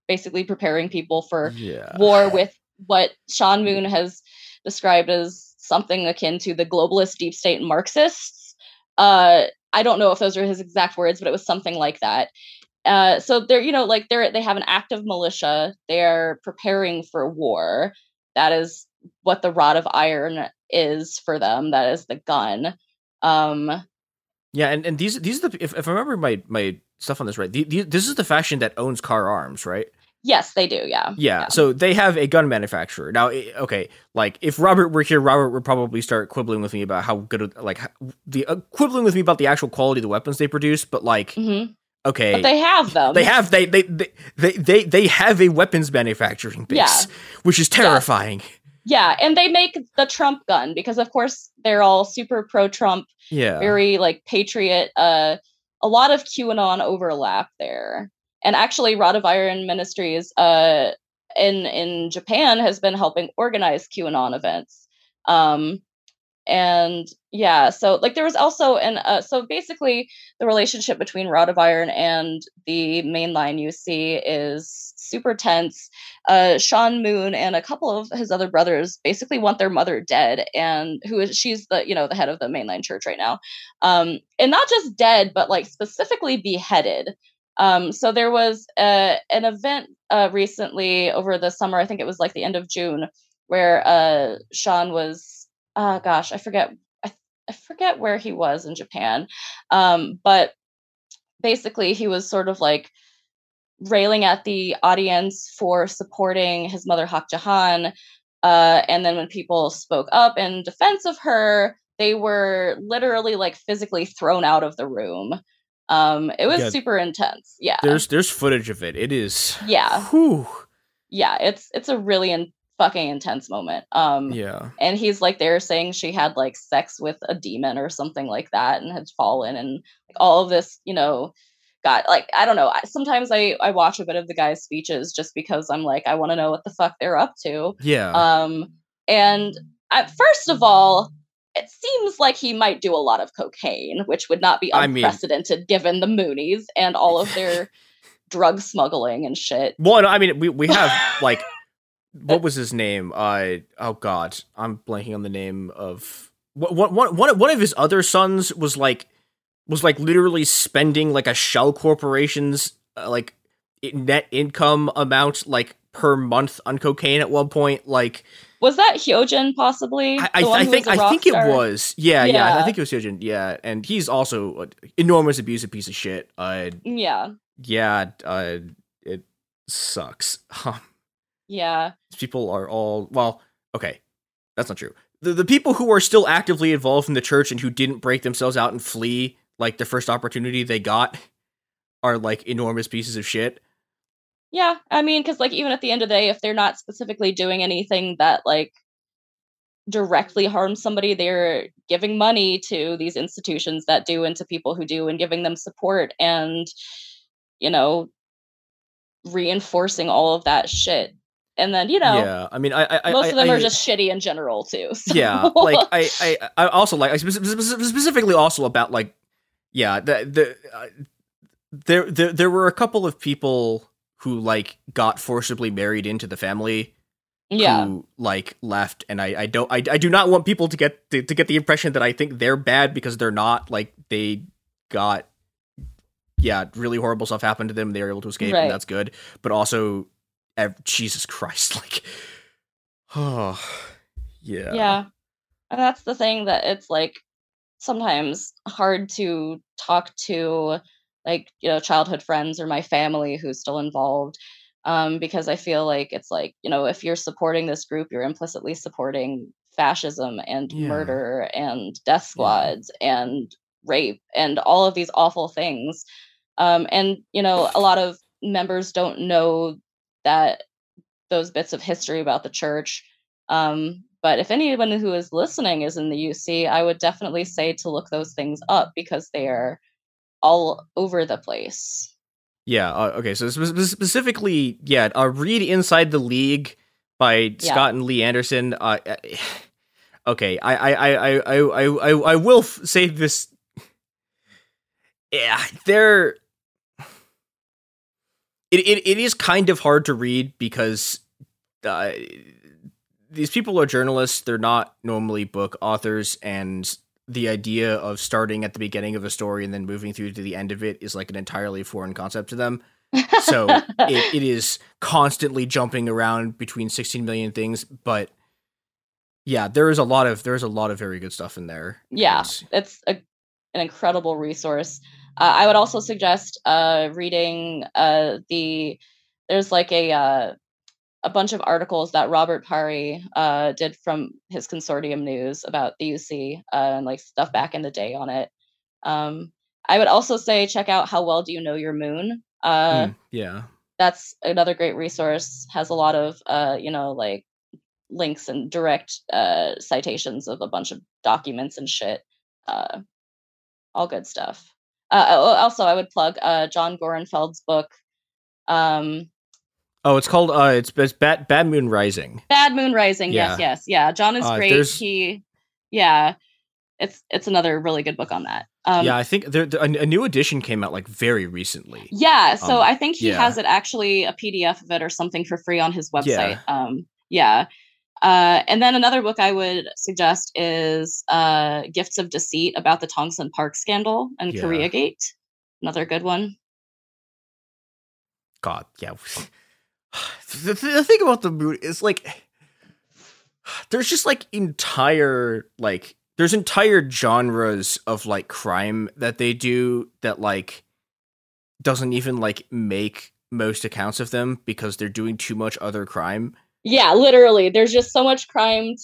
basically preparing people for war with what Sean Moon has described as something akin to the globalist deep state Marxists. I don't know if those are his exact words, but it was something like that. So they're, they have an active militia. They're preparing for war. That is what the Rod of Iron is for them. That is the gun. And these are the, if I remember my stuff on this right, this is the faction that owns Car Arms, right? Yes, they do. Yeah. So they have a gun manufacturer now. Okay, if Robert were here, Robert would probably start quibbling with me about how good, quibbling with me about the actual quality of the weapons they produce. But okay, but they have them. They have they have a weapons manufacturing base, which is terrifying. Yeah, and they make the Trump gun because, of course, they're all super pro-Trump, very, patriot. A lot of QAnon overlap there. And actually, Rod of Iron Ministries in Japan has been helping organize QAnon events. There was also so basically the relationship between Rod of Iron and the mainline UC is super tense. Sean Moon and a couple of his other brothers basically want their mother dead, and she's the, the head of the mainline church right now. And not just dead, but specifically beheaded. So there was an event recently over the summer, I think it was the end of June, where Sean was, I forget where he was in Japan. But basically he was sort of railing at the audience for supporting his mother, Hak Jahan. And then when people spoke up in defense of her, they were literally physically thrown out of the room. It was super intense. Yeah. There's footage of it. It is. Yeah. Whew. Yeah. It's a really fucking intense moment. And he's they're saying she had sex with a demon or something like that and had fallen, and all of this, God, I don't know. Sometimes I watch a bit of the guy's speeches just because I'm I want to know what the fuck they're up to. Yeah. First of all, it seems like he might do a lot of cocaine, which would not be unprecedented given the Moonies and all of their drug smuggling and shit. Well, no, we have what was his name? I'm blanking on the name of one of his other sons was literally spending a shell corporation's net income amount per month on cocaine at one point. Was that Hyojin possibly? I think it was. Yeah. I think it was Hyojin. Yeah, and he's also an enormous abusive piece of shit. It sucks. Yeah. People are all, that's not true. The people who are still actively involved in the church and who didn't break themselves out and flee, the first opportunity they got, are, enormous pieces of shit. Yeah, because, even at the end of the day, if they're not specifically doing anything that, directly harms somebody, they're giving money to these institutions that do and to people who do and giving them support and, reinforcing all of that shit. And then most of them are just shitty in general too. So. Yeah, I also specifically also about there were a couple of people who got forcibly married into the family. Yeah, who left, and I do not want people to get the impression that I think they're bad because they're not. They got yeah, really horrible stuff happened to them. They were able to escape, right. And that's good. But also, Jesus Christ, like, oh, yeah. Yeah. And that's the thing that it's, like, sometimes hard to talk to, like, you know, childhood friends or my family who's still involved, because I feel like it's, like, you know, if you're supporting this group, you're implicitly supporting fascism and murder and death squads and rape and all of these awful things. And, you know, a lot of members don't know that those bits of history about the church. But if anyone who is listening is in the UC, I would definitely say to look those things up because they are all over the place. Yeah. Okay. So specifically, read Inside the League by Scott and Lee Anderson. Okay. I will say this. Yeah, they're. It is kind of hard to read because these people are journalists. They're not normally book authors, and the idea of starting at the beginning of a story and then moving through to the end of it is like an entirely foreign concept to them. So it is constantly jumping around between 16 million things. But yeah, there is a lot of very good stuff in there. Yeah, it's an incredible resource. I would also suggest reading there's like a bunch of articles that Robert Parry did from his Consortium News about the UC and like stuff back in the day on it. I would also say check out How Well Do You Know Your Moon? That's another great resource. Has a lot of like links and direct citations of a bunch of documents and shit. All good stuff. Also, I would plug John Gorenfeld's book. It's called it's Bad Moon Rising. Bad Moon Rising. Yeah. Yes. Yeah. John is great. It's another really good book on that. I think a new edition came out like very recently. Yeah. So I think he has it actually a PDF of it or something for free on his website. And then another book I would suggest is Gifts of Deceit about the Tongson Park scandal and Koreagate. Another good one. God, yeah. The thing about the moon is, like, there's just, like, entire genres of, like, crime that they do that, like, doesn't even, like, make most accounts of them because they're doing too much other crime. Yeah, literally. There's just so much crime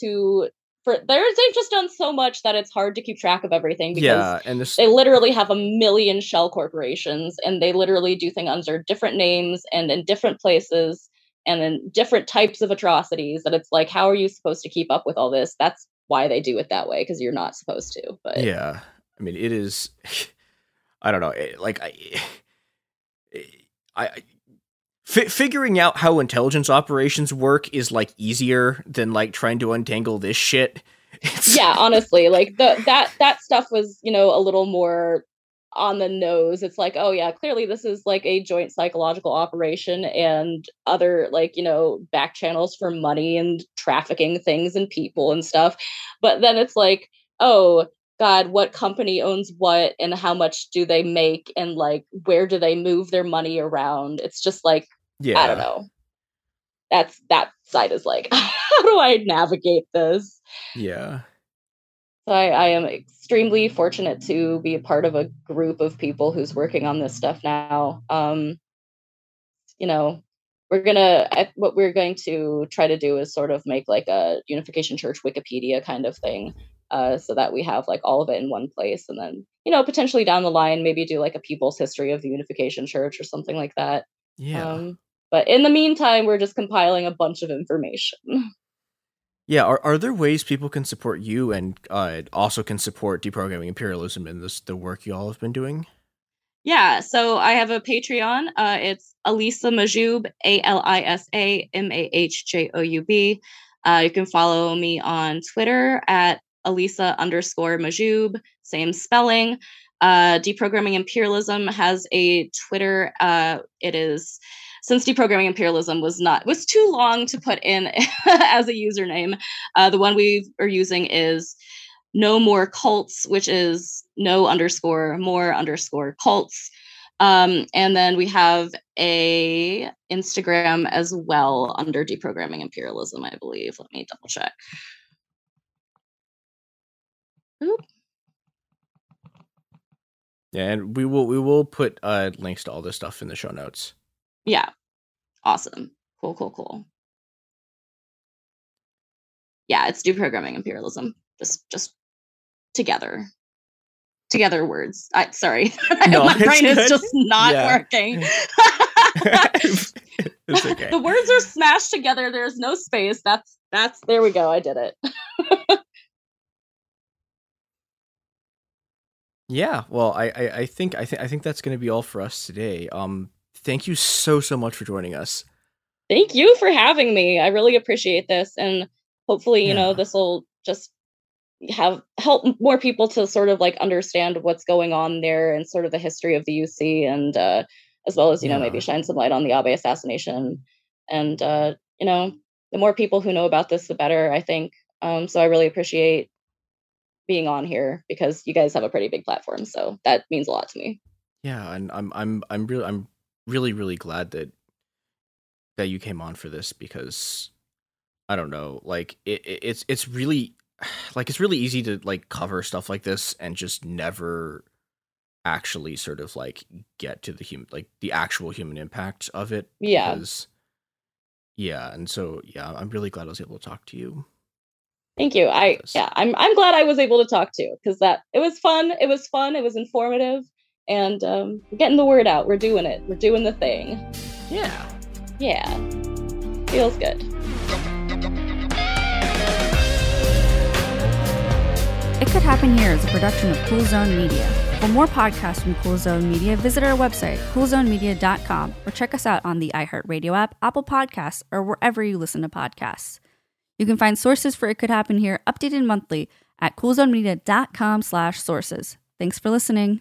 they've just done so much that it's hard to keep track of everything because they literally have a million shell corporations and they literally do things under different names and in different places and in different types of atrocities that it's like, how are you supposed to keep up with all this? That's why they do it that way, because you're not supposed to. But yeah, I mean, it is, I don't know. Figuring out how intelligence operations work is, like, easier than, like, trying to untangle this shit. Yeah, honestly, like, that stuff was, you know, a little more on the nose. It's like, oh, yeah, clearly this is, like, a joint psychological operation and other, like, you know, back channels for money and trafficking things and people and stuff. But then it's like, oh, God, what company owns what and how much do they make and, like, where do they move their money around? It's just like, I don't know. That side is like, how do I navigate this? Yeah. So I am extremely fortunate to be a part of a group of people who's working on this stuff now. You know, what we're going to try to do is sort of make like a Unification Church Wikipedia kind of thing. So that we have like all of it in one place, and then, you know, potentially down the line, maybe do like a people's history of the Unification Church or something like that. Yeah. But in the meantime, we're just compiling a bunch of information. Yeah. Are there ways people can support you and also can support Deprogramming Imperialism in the work you all have been doing? Yeah. So I have a Patreon. It's Alisa Mahjoub, AlisaMahjoub. You can follow me on Twitter at Alisa_Mahjoub, same spelling. Deprogramming Imperialism has a Twitter. It is, since Deprogramming Imperialism was too long to put in as a username. The one we are using is No More Cults, which is no_more_cults. And then we have a Instagram as well under Deprogramming Imperialism, I believe. Let me double check. Oop. Yeah, and we will put links to all this stuff in the show notes. Yeah. Awesome. Cool. Yeah, it's Deprogramming Imperialism. Just together words. Sorry. No, my brain is just not working. It's okay. The words are smashed together. There's no space. That's there we go. I did it. Yeah, well, I think that's going to be all for us today. Thank you so much for joining us. Thank you for having me. I really appreciate this, and hopefully, you know, this will just help more people to sort of like understand what's going on there and sort of the history of the UC, and as well as you know maybe shine some light on the Abe assassination. And you know, the more people who know about this, the better, I think. So I really appreciate being on here because you guys have a pretty big platform, so that means a lot to me. Yeah, and I'm really glad that you came on for this, because I don't know, like it's really easy to like cover stuff like this and just never actually sort of like get to the human, like the actual human impact of it. Yeah. Because, yeah, and so yeah, I'm really glad I was able to talk to you. Thank you. I'm glad I was able to talk to, because that it was fun. It was fun. It was informative, and getting the word out. We're doing it. We're doing the thing. Yeah. Feels good. It Could Happen Here is a production of Cool Zone Media. For more podcasts from Cool Zone Media, visit our website, coolzonemedia.com, or check us out on the iHeartRadio app, Apple Podcasts, or wherever you listen to podcasts. You can find sources for It Could Happen Here updated monthly at coolzonemedia.com/sources. Thanks for listening.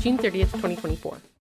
June 30th, 2024.